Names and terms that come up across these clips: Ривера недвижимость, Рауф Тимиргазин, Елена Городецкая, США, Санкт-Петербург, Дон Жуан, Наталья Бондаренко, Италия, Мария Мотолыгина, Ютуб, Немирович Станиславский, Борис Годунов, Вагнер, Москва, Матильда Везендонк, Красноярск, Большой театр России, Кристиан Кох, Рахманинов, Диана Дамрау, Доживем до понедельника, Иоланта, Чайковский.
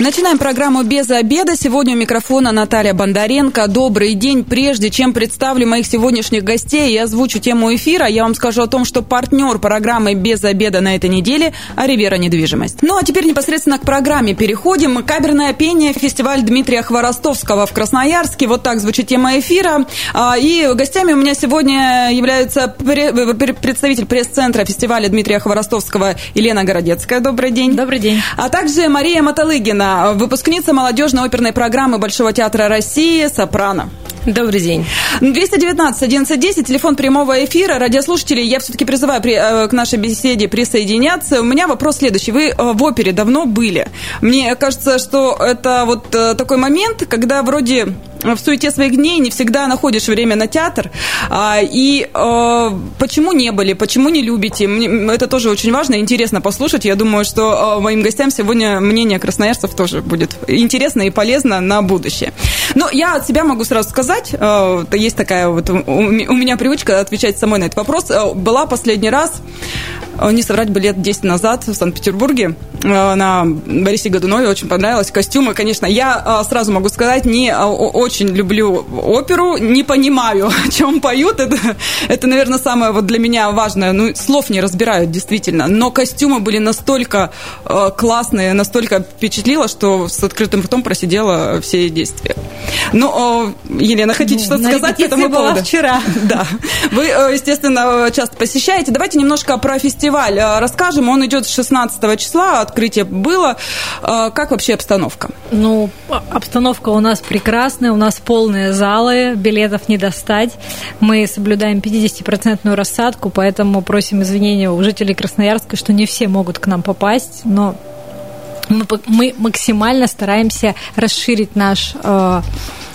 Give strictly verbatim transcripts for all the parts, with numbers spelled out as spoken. Начинаем программу «Без обеда». Сегодня у микрофона Наталья Бондаренко. Добрый день. Прежде чем представлю моих сегодняшних гостей и озвучу тему эфира, я вам скажу о том, что партнер программы «Без обеда» на этой неделе – «Ривера недвижимость». Ну а теперь непосредственно к программе переходим. Каберное пение, фестиваль Дмитрия Хворостовского в Красноярске. Вот так звучит тема эфира. И гостями у меня сегодня являются представитель пресс-центра фестиваля Дмитрия Хворостовского Елена Городецкая. Добрый день. Добрый день. А также Мария Мотолыгина, выпускница молодежной оперной программы Большого театра России «Сопрано». Добрый день. двести девятнадцать одиннадцать десять, телефон прямого эфира. Радиослушатели, я все-таки призываю при, э, к нашей беседе присоединяться. У меня вопрос следующий. Вы э, в опере давно были? Мне кажется, что это вот э, такой момент, когда вроде в суете своих дней не всегда находишь время на театр. Э, и э, почему не были, почему не любите? Мне, это тоже очень важно и интересно послушать. Я думаю, что э, моим гостям сегодня мнение красноярцев тоже будет интересно и полезно на будущее. Но я от себя могу сразу сказать, есть такая вот у меня привычка отвечать самой на этот вопрос. Была последний раз, не соврать бы, лет десять назад в Санкт-Петербурге на Борисе Годунове. Очень понравилось. Костюмы, конечно. Я сразу могу сказать, не очень люблю оперу, не понимаю, о чем поют. Это, это, наверное, самое вот для меня важное. Ну, слов не разбирают, действительно. Но костюмы были настолько классные, настолько впечатлило, что с открытым ртом просидела все действия. Ну, Елена, хотите ну, что-то сказать по этому была поводу? Вчера. Да. Вы, естественно, часто посещаете. Давайте немножко про фестиваль расскажем. Он идет с шестнадцатого числа, открытие было. Как вообще обстановка? Ну, обстановка у нас прекрасная, у нас полные залы, билетов не достать. Мы соблюдаем пятьдесят процентов рассадку, поэтому просим извинения у жителей Красноярска, что не все могут к нам попасть, но мы максимально стараемся расширить наш э,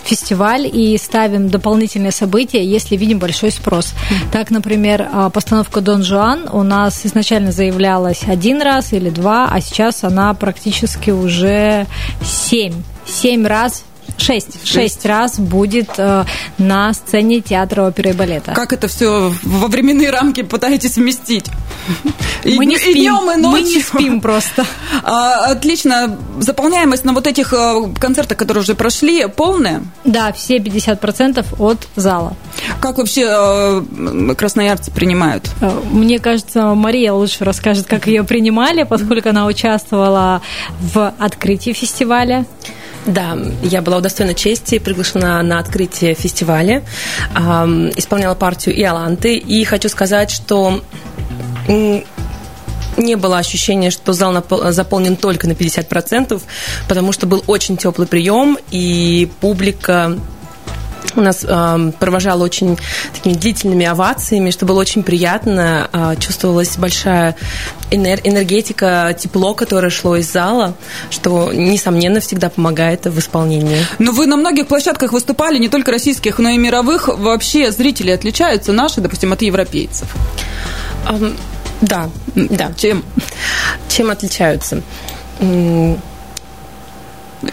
фестиваль и ставим дополнительные события, если видим большой спрос. Mm-hmm. Так, например, постановка «Дон Жуан» у нас изначально заявлялась один раз или два, а сейчас она практически уже семь. Семь раз... Шесть. Шесть раз будет э, на сцене театра оперы и балета. Как это все во временные рамки пытаетесь вместить? И, мы не спим. И днем, и ночью. Мы не спим просто. А, отлично. Заполняемость на вот этих концертах, которые уже прошли, полная? Да, все пятьдесят процентов от зала. Как вообще э, красноярцы принимают? Мне кажется, Мария лучше расскажет, как ее принимали, поскольку она участвовала в открытии фестиваля. Да, я была удостоена чести, приглашена на открытие фестиваля, э, исполняла партию Иоланты, и хочу сказать, что не было ощущения, что зал напол- заполнен только на пятьдесят процентов, потому что был очень теплый прием, и публика у нас э, провожала очень такими длительными овациями, что было очень приятно, э, чувствовалась большая энер- энергетика, тепло, которое шло из зала, что, несомненно, всегда помогает в исполнении. Но вы на многих площадках выступали, не только российских, но и мировых. Вообще зрители отличаются, наши, допустим, от европейцев? Э, да, да. Чем? Чем отличаются?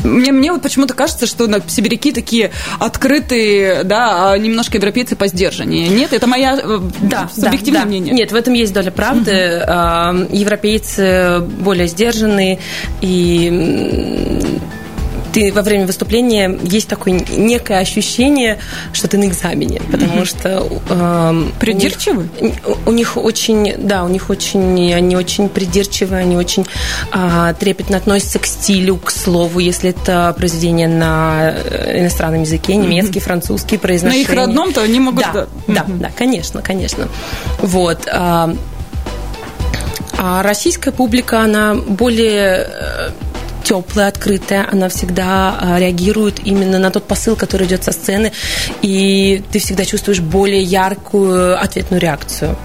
Мне, мне вот почему-то кажется, что сибиряки такие открытые, да, а немножко европейцы посдержаннее. Нет, это моя да, субъективное да, да. мнение. Нет, в этом есть доля правды. Угу. Европейцы более сдержанные, и ты во время выступления есть такое некое ощущение, что ты на экзамене, потому mm-hmm. что э, придирчивы. У, у них очень, да, у них очень, они очень придирчивы, они очень э, трепетно относятся к стилю, к слову, если это произведение на иностранном языке, немецкий, mm-hmm. французский, произношение. На их родном то они могут. Да, mm-hmm. да, да, конечно, конечно. Вот. Э, а российская публика, она более теплая, открытая, она всегда реагирует именно на тот посыл, который идет со сцены, и ты всегда чувствуешь более яркую ответную реакцию.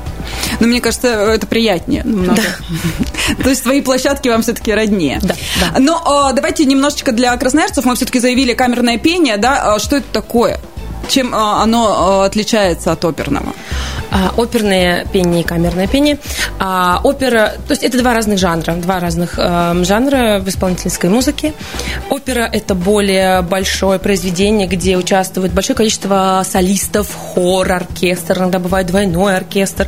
Но мне кажется, это приятнее намного. Да. То есть свои площадки вам все-таки роднее. Да, да. Но давайте немножечко для красноярцев, мы все-таки заявили камерное пение, да, что это такое? Чем оно отличается от оперного? Оперное пение и камерное пение. Опера, то есть это два разных жанра, два разных жанра в исполнительской музыке. Опера – это более большое произведение, где участвует большое количество солистов, хор, оркестр, иногда бывает двойной оркестр,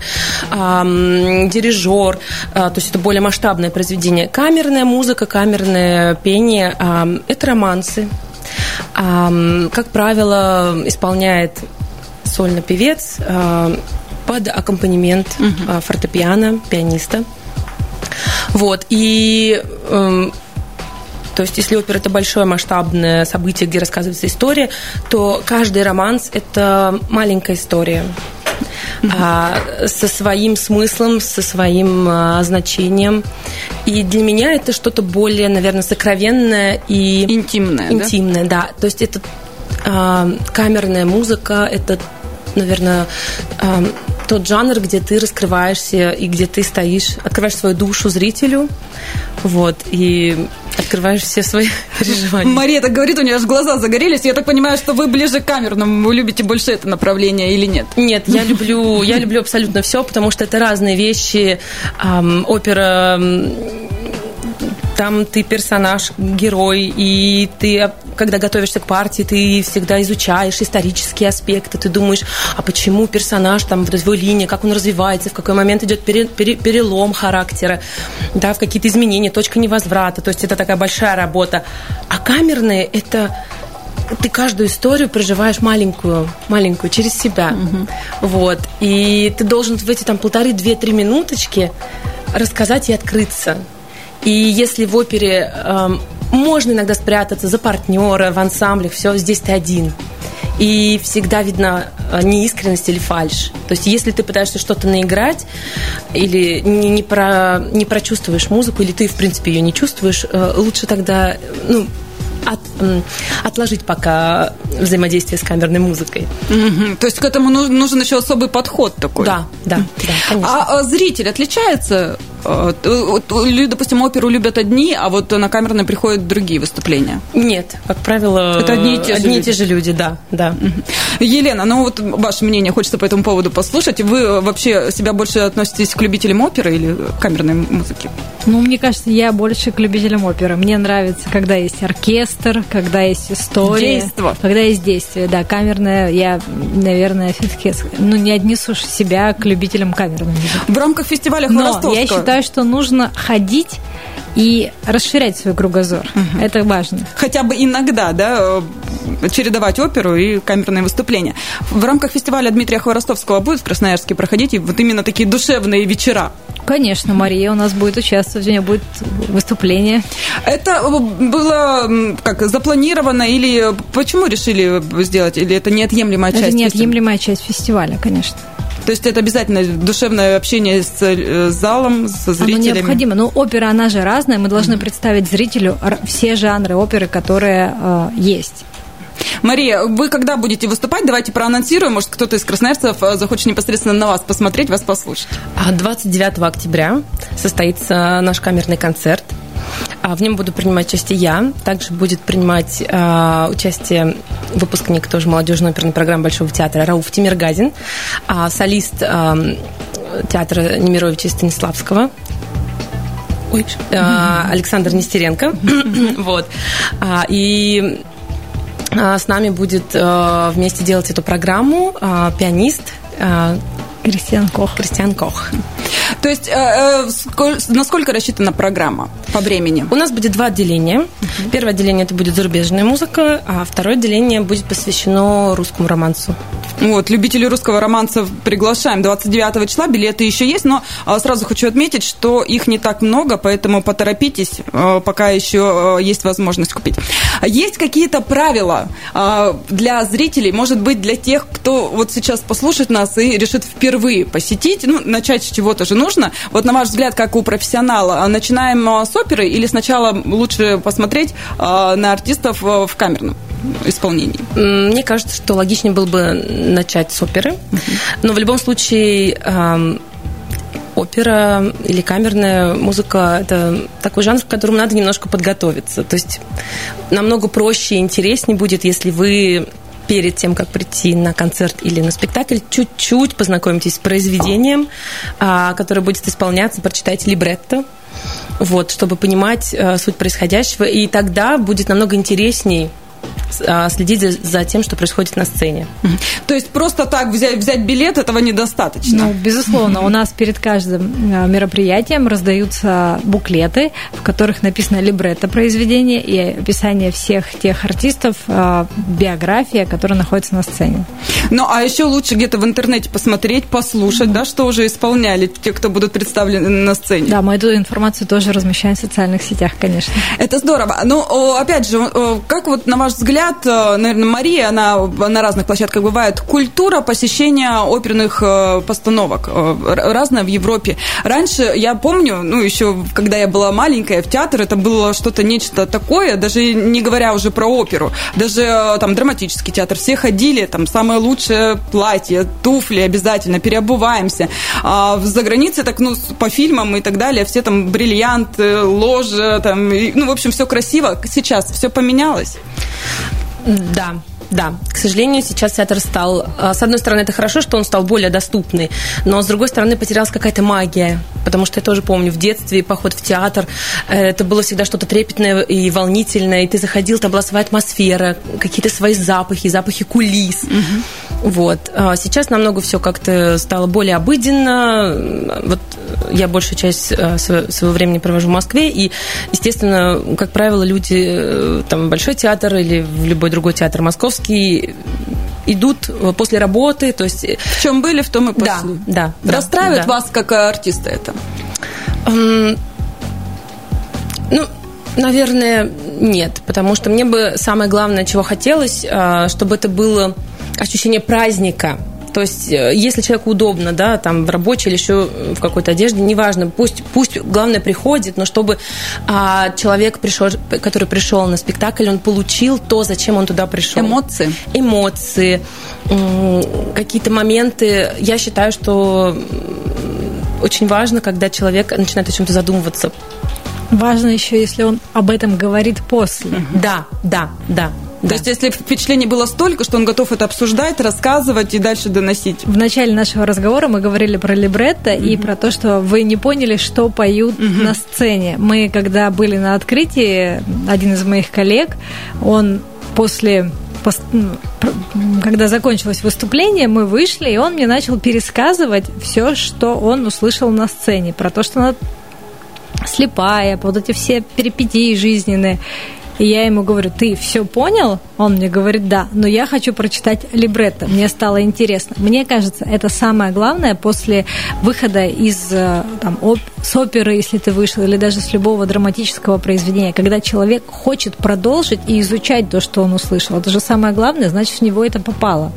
дирижер. То есть это более масштабное произведение. Камерная музыка, камерное пение – это романсы. Как правило, исполняет сольный певец под аккомпанемент uh-huh. фортепиано, пианиста. Вот. И, то есть, если опера – это большое масштабное событие, где рассказывается история, то каждый романс – это маленькая история. Uh-huh. Со своим смыслом, со своим а, значением. И для меня это что-то более, наверное, сокровенное и интимное, интимное, да? да. То есть это а, камерная музыка, это, наверное, а, тот жанр, где ты раскрываешься и где ты стоишь, открываешь свою душу зрителю, вот, и открываешь все свои переживания. Мария так говорит, у нее аж глаза загорелись. Я так понимаю, что вы ближе к камерному, вы любите больше это направление или нет? Нет, я люблю, я люблю абсолютно все, потому что это разные вещи. Эм, опера, там ты персонаж, герой, и ты, когда готовишься к партии, ты всегда изучаешь исторические аспекты, ты думаешь, а почему персонаж, там, вот его линия, как он развивается, в какой момент идет пере, пере, перелом характера, да, в какие-то изменения, точка невозврата, то есть это такая большая работа. А камерные – это ты каждую историю проживаешь маленькую, маленькую, через себя. Mm-hmm. Вот. И ты должен в эти там полторы-две-три минуточки рассказать и открыться. И если в опере э, можно иногда спрятаться за партнера, в ансамблях, все, здесь ты один. И всегда видна неискренность или фальшь. То есть если ты пытаешься что-то наиграть или не, не, про, не прочувствуешь музыку, или ты, в принципе, ее не чувствуешь, э, лучше тогда ну, от, э, отложить пока взаимодействие с камерной музыкой. Mm-hmm. То есть к этому нужен, нужен еще особый подход такой. Да, да, mm-hmm. да, конечно. А, а зритель отличается? Допустим, оперу любят одни, а вот на камерные приходят другие выступления. Нет, как правило, это одни и те, одни же, и те люди. же люди, да, да. Елена, ну вот ваше мнение хочется по этому поводу послушать. Вы вообще себя больше относитесь к любителям оперы или камерной музыки? Ну, мне кажется, я больше к любителям оперы. Мне нравится, когда есть оркестр, когда есть история, действо. Когда есть действие, да, камерная. Я, наверное, ну не отнесу себя к любителям камерной музыки. В рамках фестиваля Хворостовского. Но я считаю, что нужно ходить и расширять свой кругозор. Угу. Это важно. Хотя бы иногда, да, чередовать оперу и камерные выступления. В рамках фестиваля Дмитрия Хворостовского будет в Красноярске проходить и вот именно такие душевные вечера. Конечно, Мария у нас будет участвовать, у нее будет выступление. Это было как запланировано или почему решили сделать? Или это неотъемлемая часть? Это неотъемлемая часть фестиваля, конечно. То есть это обязательно душевное общение с залом, со зрителями? Оно необходимо. Но опера, она же разная. Мы должны mm-hmm. представить зрителю все жанры оперы, которые э, есть. Мария, вы когда будете выступать? Давайте проанонсируем. Может, кто-то из красноярцев захочет непосредственно на вас посмотреть, вас послушать. двадцать девятого октября состоится наш камерный концерт. В нем буду принимать участие я. Также будет принимать э, участие выпускник тоже молодежной оперной программы Большого театра Рауф Тимиргазин, э, солист э, театра Немировича Станиславского Ой. Э, Александр Нестеренко. Вот. И э, с нами будет э, вместе делать эту программу э, пианист э, Кристиан Кох. Кристиан Кох. То есть, э, э, насколько рассчитана программа по времени? У нас будет два отделения. Uh-huh. Первое отделение – это будет зарубежная музыка, а второе отделение будет посвящено русскому романсу. Вот, любители русского романса приглашаем. двадцать девятого числа билеты еще есть, но сразу хочу отметить, что их не так много, поэтому поторопитесь, пока еще есть возможность купить. Есть какие-то правила для зрителей, может быть, для тех, кто вот сейчас послушает нас и решит впервые посетить, ну, начать с чего-то же нужно. Вот на ваш взгляд, как у профессионала, начинаем с оперы или сначала лучше посмотреть на артистов в камерном исполнении? Мне кажется, что логичнее было бы начать с оперы. Но в любом случае э, опера или камерная музыка – это такой жанр, к которому надо немножко подготовиться. То есть намного проще и интереснее будет, если вы перед тем, как прийти на концерт или на спектакль, чуть-чуть познакомьтесь с произведением, которое будет исполняться, прочитайте либретто, вот, чтобы понимать суть происходящего, и тогда будет намного интересней следить за, за тем, что происходит на сцене. То есть просто так взять, взять билет, этого недостаточно? Ну, безусловно. У нас перед каждым мероприятием раздаются буклеты, в которых написано либретто произведения и описание всех тех артистов, биография, которая находится на сцене. Ну, а еще лучше где-то в интернете посмотреть, послушать, да, что уже исполняли те, кто будут представлены на сцене. Да, мы эту информацию тоже размещаем в социальных сетях, конечно. Это здорово. Ну, опять же, как вот, на ваш взгляд, наверное, Мария, она на разных площадках бывает, культура посещения оперных постановок разная в Европе. Раньше, я помню, ну, еще когда я была маленькая, в театр это было что-то, нечто такое, даже не говоря уже про оперу, даже там драматический театр, все ходили, там, самое лучшее платье, туфли обязательно, переобуваемся. А за границей, так, ну, по фильмам и так далее, все там бриллианты, ложи, там, и, ну, в общем, все красиво. Сейчас все поменялось. Да, да. К сожалению, сейчас театр стал... С одной стороны, это хорошо, что он стал более доступный, но, с другой стороны, потерялась какая-то магия, потому что я тоже помню, в детстве поход в театр, это было всегда что-то трепетное и волнительное, и ты заходил, там была своя атмосфера, какие-то свои запахи, запахи кулис. Угу. Вот. Сейчас намного все как-то стало более обыденно. Вот я большую часть своего времени провожу в Москве, и, естественно, как правило, люди, там, Большой театр или в любой другой театр московский, идут после работы, то есть... В чем были, в том и после. Да, да. Расстраивает да. вас, как артиста, это? Ну, наверное, нет, потому что мне бы самое главное, чего хотелось, чтобы это было ощущение праздника. То есть, если человеку удобно, да, там, в рабочей или еще в какой-то одежде, неважно, пусть, пусть главное, приходит, но чтобы а, человек, пришел, который пришел на спектакль, он получил то, зачем он туда пришел. Эмоции. Эмоции, какие-то моменты. Я считаю, что очень важно, когда человек начинает о чем-то задумываться. Важно еще, если он об этом говорит после. Mm-hmm. Да, да, да. Да. То есть, если впечатление было столько, что он готов это обсуждать, рассказывать и дальше доносить. В начале нашего разговора мы говорили про либретто mm-hmm. и про то, что вы не поняли, что поют mm-hmm. на сцене. Мы, когда были на открытии, один из моих коллег, он после... Когда закончилось выступление, мы вышли, и он мне начал пересказывать все, что он услышал на сцене. Про то, что она слепая, вот эти все перипетии жизненные. И я ему говорю, ты все понял? Он мне говорит, да, но я хочу прочитать либретто, мне стало интересно. Мне кажется, это самое главное после выхода из там, оп- с оперы, если ты вышел, или даже с любого драматического произведения, когда человек хочет продолжить и изучать то, что он услышал. Это же самое главное, значит, в него это попало.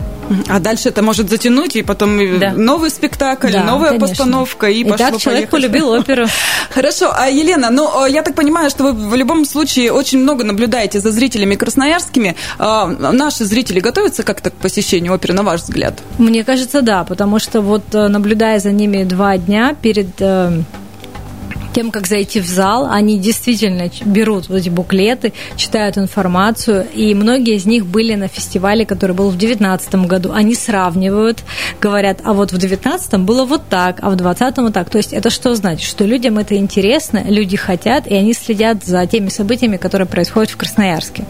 А дальше это может затянуть, и потом да. новый спектакль, да, новая конечно. Постановка, и, и пошло так человек поехать. Полюбил оперу. Хорошо, а Елена, ну, я так понимаю, что вы в любом случае очень много наблюдаете за зрителями красноярскими. А наши зрители готовятся как-то к посещению оперы, на ваш взгляд? Мне кажется, да, потому что вот наблюдая за ними два дня перед э, тем, как зайти в зал, они действительно берут вот эти буклеты, читают информацию, и многие из них были на фестивале, который был в девятнадцатом году. Они сравнивают, говорят, а вот в девятнадцатом было вот так, а в двадцатом вот так. То есть это что значит? Что людям это интересно, люди хотят, и они следят за теми событиями, которые происходят в Красноярске.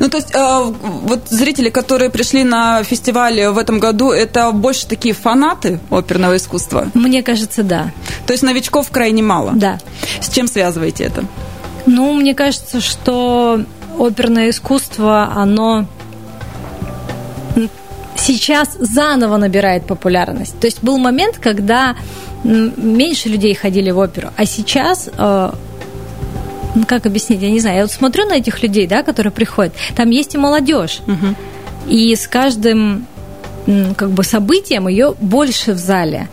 Ну, то есть э, вот зрители, которые пришли на фестиваль в этом году, это больше такие фанаты оперного искусства? Мне кажется, да. То есть новичков крайне мало? Да. С чем связываете это? Ну, мне кажется, что оперное искусство, оно сейчас заново набирает популярность. То есть был момент, когда меньше людей ходили в оперу, а сейчас... Ну, как объяснить, я не знаю. Я вот смотрю на этих людей, да, которые приходят, там есть и молодежь. Угу. И с каждым как бы событием ее больше в зале.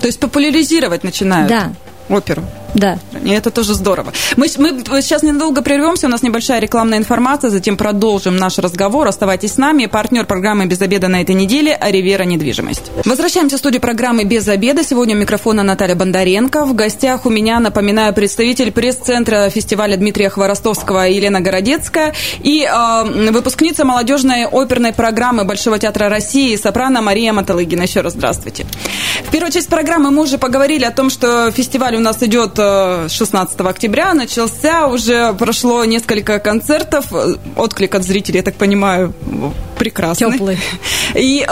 То есть популяризировать начинают? Да. Оперу. Да. И это тоже здорово. Мы, мы сейчас недолго прервемся, у нас небольшая рекламная информация, затем продолжим наш разговор. Оставайтесь с нами. Партнер программы «Без обеда» на этой неделе — «Ривера недвижимость». Возвращаемся в студию программы «Без обеда». Сегодня у микрофона Наталья Бондаренко. В гостях у меня, напоминаю, представитель пресс-центра фестиваля Дмитрия Хворостовского Елена Городецкая и э, выпускница молодежной оперной программы Большого театра России сопрано Мария Мотолыгина. Еще раз здравствуйте. В первую часть программы мы уже поговорили о том, что фестиваль у нас идет шестнадцатого октября, начался, уже прошло несколько концертов, отклик от зрителей, я так понимаю, прекрасный. Теплый. И,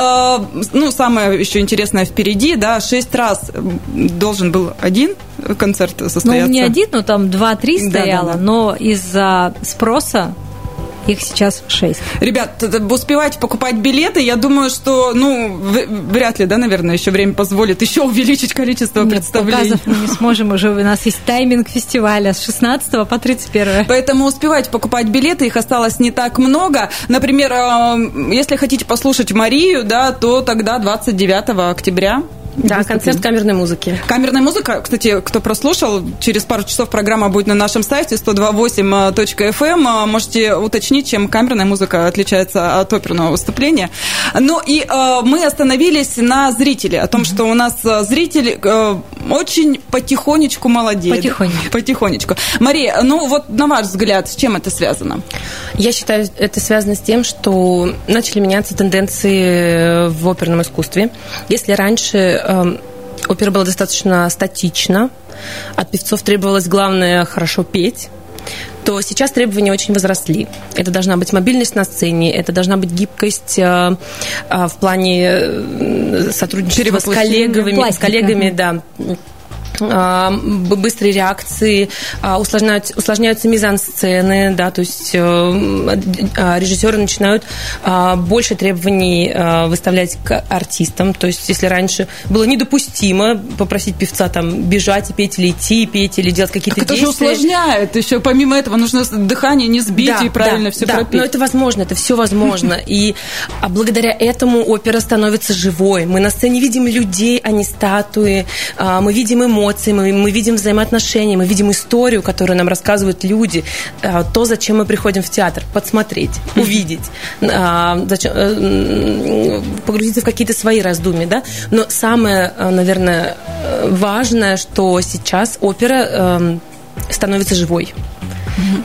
ну, самое еще интересное впереди, да, шесть раз должен был один концерт состояться. Ну, не один, но там два-три стояло, да, да, да. Но из-за спроса их сейчас шесть. Ребят, успевайте покупать билеты. Я думаю, что, ну, вряд ли, да, наверное, еще время позволит еще увеличить количество Нет, представлений. Показов мы не сможем уже. У нас есть тайминг фестиваля с шестнадцатого по тридцать первое. Поэтому успевайте покупать билеты. Их осталось не так много. Например, если хотите послушать Марию, да, то тогда двадцать девятого октября. Да, выступим. Концерт камерной музыки. Камерная музыка, кстати, кто прослушал, через пару часов программа будет на нашем сайте сто два и восемь точка эф эм. Можете уточнить, чем камерная музыка отличается от оперного выступления. Ну и э, мы остановились на зрителе, о том, что у нас зритель э, очень потихонечку молодеет. Потихонечку. Потихонечку. Мария, ну вот на ваш взгляд, с чем это связано? Я считаю, это связано с тем, что начали меняться тенденции в оперном искусстве. Если раньше опера была достаточно статична, от певцов требовалось главное хорошо петь, то сейчас требования очень возросли. Это должна быть мобильность на сцене, это должна быть гибкость э, э, в плане сотрудничества с коллегами, пластика, с коллегами, да. Быстрые реакции, усложняются, усложняются мизансцены, да, то есть режиссеры начинают больше требований выставлять к артистам. То есть, если раньше было недопустимо попросить певца там бежать и петь, или идти, петь, или делать какие-то так действия. Это же усложняет. Еще помимо этого нужно дыхание не сбить, да, и правильно, да, все, да, пропеть. Но это возможно, это все возможно. И благодаря этому опера становится живой. Мы на сцене видим людей, а не статуи. Мы видим эмоции. Мы, мы видим взаимоотношения, мы видим историю, которую нам рассказывают люди, то, зачем мы приходим в театр, подсмотреть, увидеть, погрузиться в какие-то свои раздумья, да? Но самое, наверное, важное, что сейчас опера становится живой.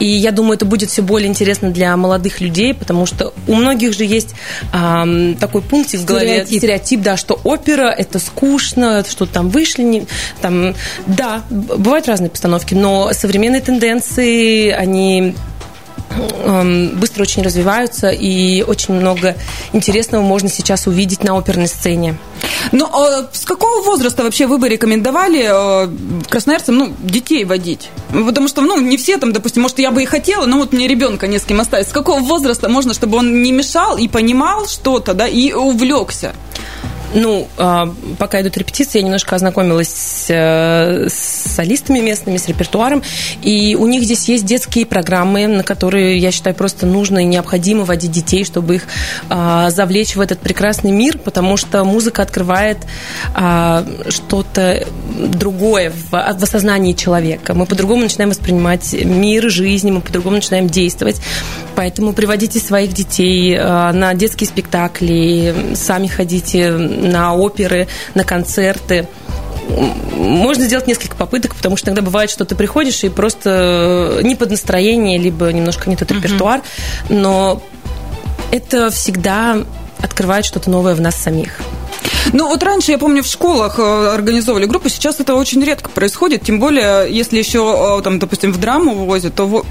И я думаю, это будет все более интересно для молодых людей, потому что у многих же есть э, такой пунктик в голове, стереотип. стереотип, да, что опера – это скучно, что там вышли, не, там, да, бывают разные постановки, но современные тенденции, они э, быстро очень развиваются, и очень много интересного можно сейчас увидеть на оперной сцене. Ну, а с какого возраста вообще вы бы рекомендовали красноярцам, ну, детей водить? Потому что, ну, не все там, допустим, может, я бы и хотела, но вот мне ребенка не с кем оставить. С какого возраста можно, чтобы он не мешал и понимал что-то, да, и увлекся? Ну, пока идут репетиции, я немножко ознакомилась с солистами местными, с репертуаром. И у них здесь есть детские программы, на которые, я считаю, просто нужно и необходимо водить детей, чтобы их завлечь в этот прекрасный мир, потому что музыка открывает что-то другое в осознании человека. Мы по-другому начинаем воспринимать мир, жизнь, мы по-другому начинаем действовать. Поэтому приводите своих детей на детские спектакли, сами ходите на оперы, на концерты. Можно сделать несколько попыток, потому что иногда бывает, что ты приходишь и просто не под настроение, либо немножко не тот репертуар, но это всегда открывает что-то новое в нас самих. Ну, вот раньше, я помню, в школах организовывали группы, сейчас это очень редко происходит, тем более, если еще, там, допустим, в драму возят, то вот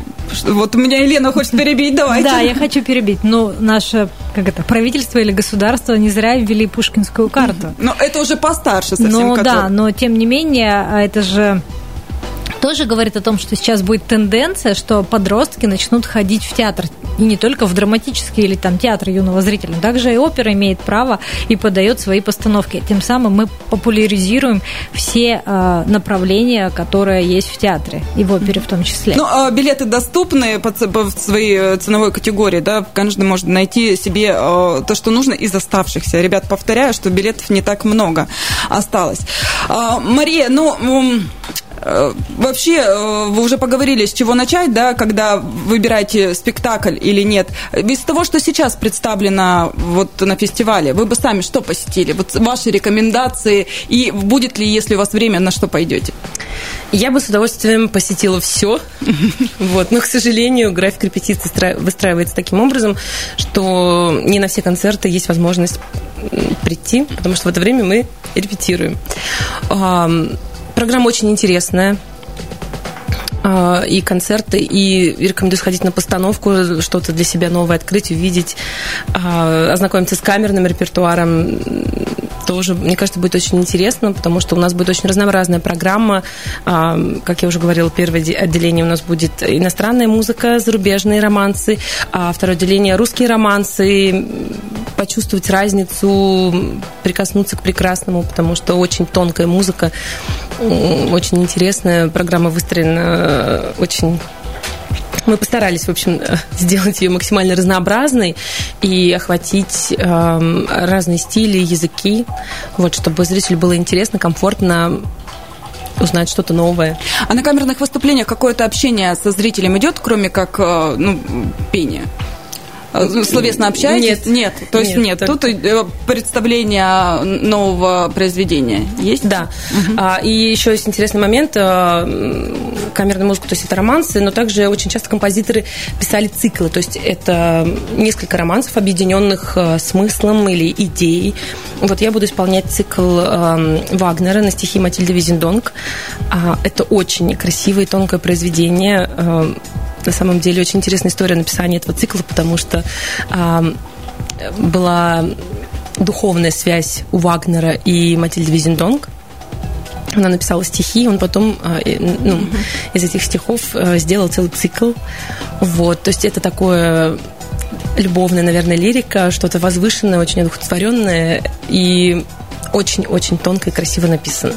у меня Елена хочет перебить, давайте. Да, я хочу перебить, но наше, как это, правительство или государство не зря ввели пушкинскую карту. Но это уже постарше совсем. Ну, да, но тем не менее, это же тоже говорит о том, что сейчас будет тенденция, что подростки начнут ходить в театр. И не только в драматический или там театр юного зрителя. Также и опера имеет право и подает свои постановки. Тем самым мы популяризируем все э, направления, которые есть в театре и в опере в том числе. Ну, а билеты доступны по, по своей ценовой категории, да? Каждый может найти себе э, то, что нужно из оставшихся. Ребят, повторяю, что билетов не так много осталось. Э, Мария, ну... Э, Вообще, вы уже поговорили, с чего начать, да, когда выбираете спектакль или нет. Из того, что сейчас представлено вот на фестивале, вы бы сами что посетили? Вот ваши рекомендации, и будет ли, если у вас время, на что пойдете? Я бы с удовольствием посетила все, вот. Но, к сожалению, график репетиции выстраивается таким образом, что не на все концерты есть возможность прийти, потому что в это время мы репетируем. Программа очень интересная, и концерты, и рекомендую сходить на постановку, что-то для себя новое открыть, увидеть, ознакомиться с камерным репертуаром. Тоже, мне кажется, будет очень интересно, потому что у нас будет очень разнообразная программа. Как я уже говорила, первое отделение у нас будет иностранная музыка, зарубежные романсы, а второе отделение – русские романсы. Почувствовать разницу, прикоснуться к прекрасному, потому что очень тонкая музыка, очень интересная. Программа выстроена очень... Мы постарались, в общем, сделать ее максимально разнообразной и охватить э, разные стили, языки, вот, чтобы зрителю было интересно, комфортно узнать что-то новое. А на камерных выступлениях какое-то общение со зрителем идет, кроме как э, ну, пение? Словесно общаетесь? Нет. Нет, то есть нет. нет. Тут представление нового произведения есть? Да. Угу. А, и еще есть интересный момент. Камерную музыку, то есть это романсы, но также очень часто композиторы писали циклы. То есть это несколько романсов, объединенных смыслом или идеей. Вот я буду исполнять цикл Вагнера на стихи Матильды Везендонк. Это очень красивое и тонкое произведение. На самом деле очень интересная история написания этого цикла, потому что э, была духовная связь у Вагнера и Матильды Везендонк. Она написала стихи, он потом э, ну, mm-hmm. из этих стихов э, сделал целый цикл. Вот. То есть это такое любовное, наверное, лирика, что-то возвышенное, очень одухотворенное и очень-очень тонко и красиво написано.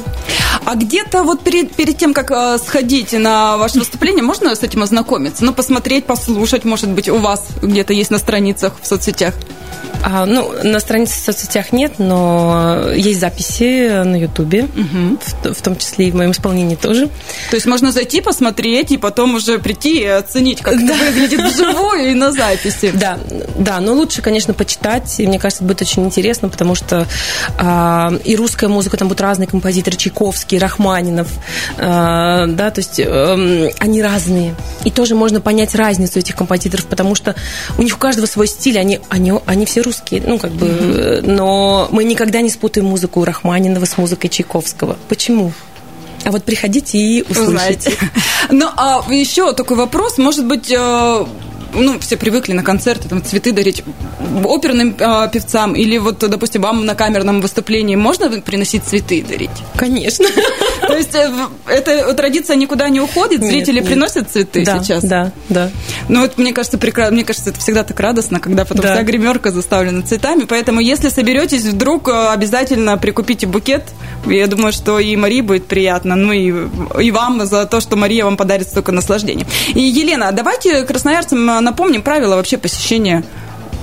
А где-то вот перед, перед тем, как э, сходить на ваше выступление, можно с этим ознакомиться? Ну, посмотреть, послушать, может быть, у вас где-то есть на страницах в соцсетях? А, ну, на странице в соцсетях нет, но есть записи на Ютубе, угу. в, в том числе и в моем исполнении тоже. То есть можно зайти, посмотреть, и потом уже прийти и оценить, как да. это выглядит вживую и на записи. Да, да, но лучше, конечно, почитать, и мне кажется, будет очень интересно, потому что э, и русская музыка, там будут разные композиторы, Чайковский, Рахманинов, э, да, то есть э, они разные. И тоже можно понять разницу этих композиторов, потому что у них у каждого свой стиль, они, они, они все русские. Ну, как бы, mm-hmm. но мы никогда не спутаем музыку Рахманинова с музыкой Чайковского. Почему? А вот приходите и услышите. Ну, а еще такой вопрос, может быть, ну, все привыкли на концерты, там, цветы дарить оперным э, певцам, или вот, допустим, вам на камерном выступлении можно приносить цветы и дарить? Конечно. То есть эта традиция никуда не уходит? Зрители приносят цветы сейчас? Да, да. Ну, вот, мне кажется, мне кажется, это всегда так радостно, когда потом вся гримерка заставлена цветами, поэтому, если соберетесь, вдруг обязательно прикупите букет. Я думаю, что и Марии будет приятно, ну, и вам за то, что Мария вам подарит столько наслаждения. И, Елена, давайте красноярцам напомним правила вообще посещения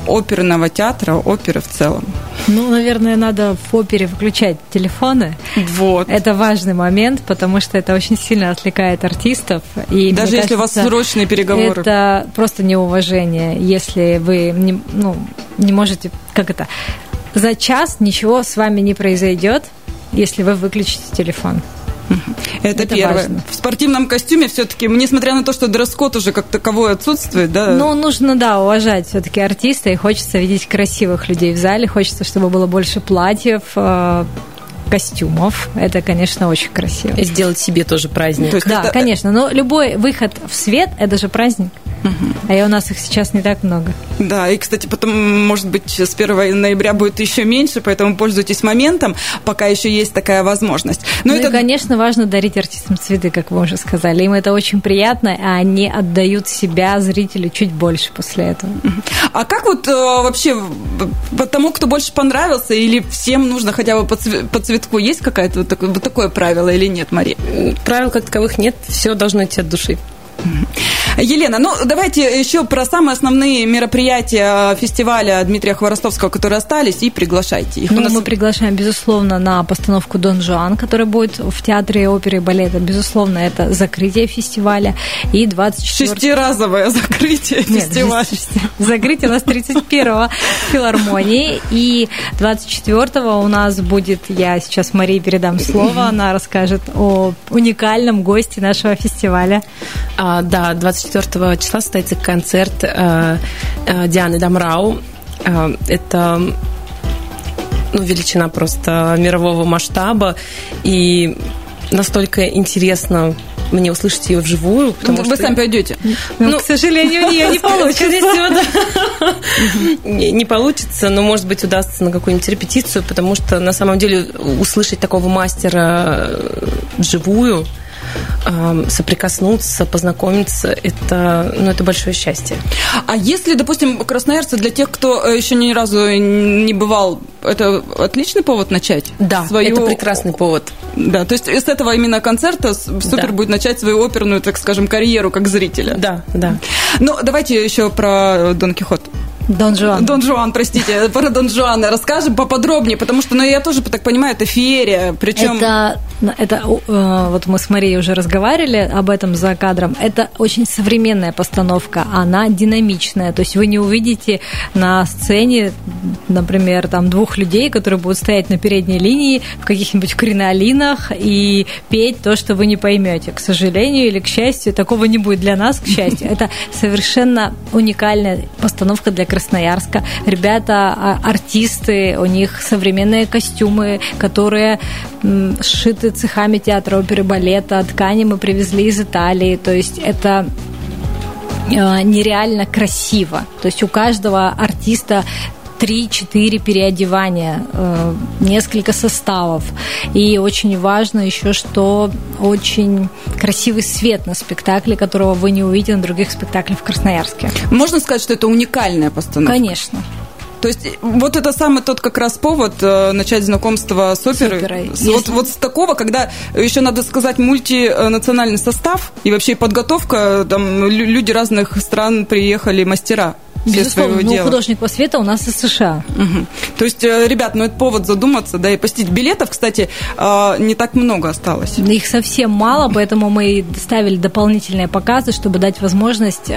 оперного театра, оперы в целом. Ну, наверное, надо в опере выключать телефоны. Вот. Это важный момент, потому что это очень сильно отвлекает артистов. И, даже если кажется, у вас срочные переговоры. Это просто неуважение, если вы не, ну, не можете... Как это? За час ничего с вами не произойдет, если вы выключите телефон. Это, это первое. Важно. В спортивном костюме все-таки, несмотря на то, что дресс-код уже как таковой отсутствует, да? Ну, нужно, да, уважать все-таки артиста, и хочется видеть красивых людей в зале, хочется, чтобы было больше платьев, костюмов. Это, конечно, очень красиво. И сделать себе тоже праздник. То есть, да, это... конечно, но любой выход в свет – это же праздник. Угу. А у нас их сейчас не так много. Да, и, кстати, потом, может быть, с первого ноября будет еще меньше, поэтому пользуйтесь моментом, пока еще есть такая возможность. Но ну это... и, конечно, важно дарить артистам цветы, как вы уже сказали. Им это очень приятно, а они отдают себя зрителю чуть больше после этого. А как вот э, вообще тому, кто больше понравился, или всем нужно хотя бы по, цве- по цветку? Есть какое-то вот такое, вот такое правило или нет, Мария? Правил как таковых нет, все должно идти от души. Елена, ну давайте еще про самые основные мероприятия фестиваля Дмитрия Хворостовского, которые остались, и приглашайте их. Ну, нас... мы приглашаем, безусловно, на постановку «Дон Жуан», которая будет в Театре оперы и балета. Безусловно, это закрытие фестиваля. И двадцать четвёртого... Шестиразовое закрытие фестиваля. Закрытие у нас тридцать первого филармонии. И двадцать четвёртого у нас будет, я сейчас Марии передам слово, она расскажет о уникальном госте нашего фестиваля. А, да, двадцать четвёртого числа состоится концерт э, э, Дианы Дамрау. Э, это ну, величина просто мирового масштаба. И настолько интересно мне услышать ее вживую. Потому ну, что вы сами я... пойдете. Ну, ну, к сожалению, у нее не получится. Не получится, но, может быть, удастся на какую-нибудь репетицию, потому что, на самом деле, услышать такого мастера вживую, соприкоснуться, познакомиться, это, ну, это большое счастье. А если, допустим, красноярцы, для тех, кто еще ни разу не бывал, это отличный повод начать? Да, свою... это прекрасный повод. Да, то есть с этого именно концерта супер да. будет начать свою оперную, так скажем, карьеру как зрителя. Да, да. Ну, давайте еще про Дон Кихот. Дон Жуан. Дон Жуан, простите, про Дон Жуана расскажем поподробнее, потому что, ну, я тоже так понимаю, это феерия, причем... Это, это, вот мы с Марией уже разговаривали об этом за кадром, это очень современная постановка, она динамичная, то есть вы не увидите на сцене, например, там двух людей, которые будут стоять на передней линии в каких-нибудь кринолинах и петь то, что вы не поймете. К сожалению или к счастью, такого не будет для нас, к счастью. Это совершенно уникальная постановка для красноярцев. Красноярска. Ребята, артисты, у них современные костюмы, которые сшиты цехами театра оперы и балета, ткани мы привезли из Италии, то есть это нереально красиво, то есть у каждого артиста три-четыре переодевания, несколько составов. И очень важно еще, что очень красивый свет на спектакле, которого вы не увидите на других спектаклях в Красноярске. Можно сказать, что это уникальная постановка? Конечно. То есть вот это самый тот как раз повод э, начать знакомство с оперой. С оперой. С, вот, вот с такого, когда еще, надо сказать, мультинациональный состав и вообще подготовка, там люди разных стран приехали, мастера. Безусловно, ну, художник по свету у нас из США. Угу. То есть, ребят, ну это повод задуматься, да, и посетить. Билетов, кстати, не так много осталось. Их совсем мало, поэтому мы ставили дополнительные показы, чтобы дать возможность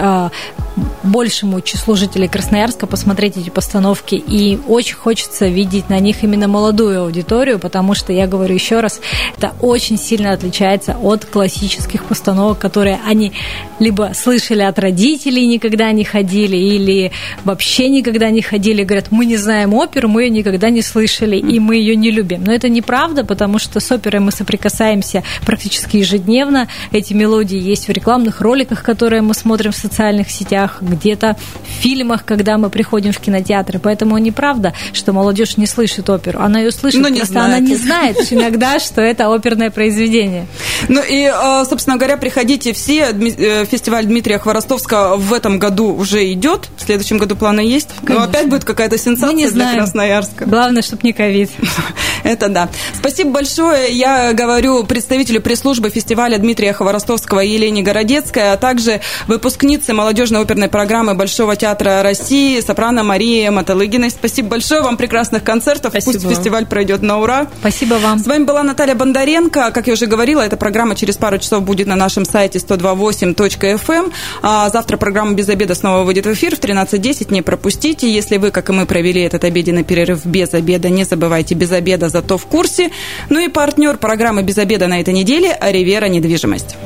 большему числу жителей Красноярска посмотреть эти постановки. И очень хочется видеть на них именно молодую аудиторию, потому что, я говорю еще раз, это очень сильно отличается от классических постановок, которые они либо слышали от родителей, никогда не ходили, или вообще никогда не ходили, говорят, мы не знаем оперу, мы ее никогда не слышали, и мы ее не любим. Но это неправда, потому что с оперой мы соприкасаемся практически ежедневно. Эти мелодии есть в рекламных роликах, которые мы смотрим в социальных сетях, где-то в фильмах, когда мы приходим в кинотеатры. Поэтому неправда, что молодежь не слышит оперу. Она ее слышит, но просто знает. Она не знает иногда, что это оперное произведение. Ну и, собственно говоря, приходите все. Фестиваль Дмитрия Хворостовского в этом году уже идет. В следующем году планы есть. Конечно. Но опять будет какая-то сенсация для Красноярска. Главное, чтобы не ковид. Это да. Спасибо большое. Я говорю представителю пресс-службы фестиваля Дмитрия Хворостовского Елене Городецкой, а также выпускнице молодежной оперной программы Большого театра России сопрано Марии Мотолыгиной. Спасибо большое вам. Прекрасных концертов. Спасибо. Пусть фестиваль пройдет на ура. Спасибо вам. С вами была Наталья Бондаренко. Как я уже говорила, эта программа через пару часов будет на нашем сайте сто два восемь точка эф эм. А завтра программа «Без обеда» снова выйдет в эфир в тринадцать десять. Не пропустите. Если вы, как и мы, провели этот обеденный перерыв без обеда, не забывайте «Без обеда», зато в курсе. Ну и партнер программы «Без обеда» на этой неделе — «Ривера недвижимость».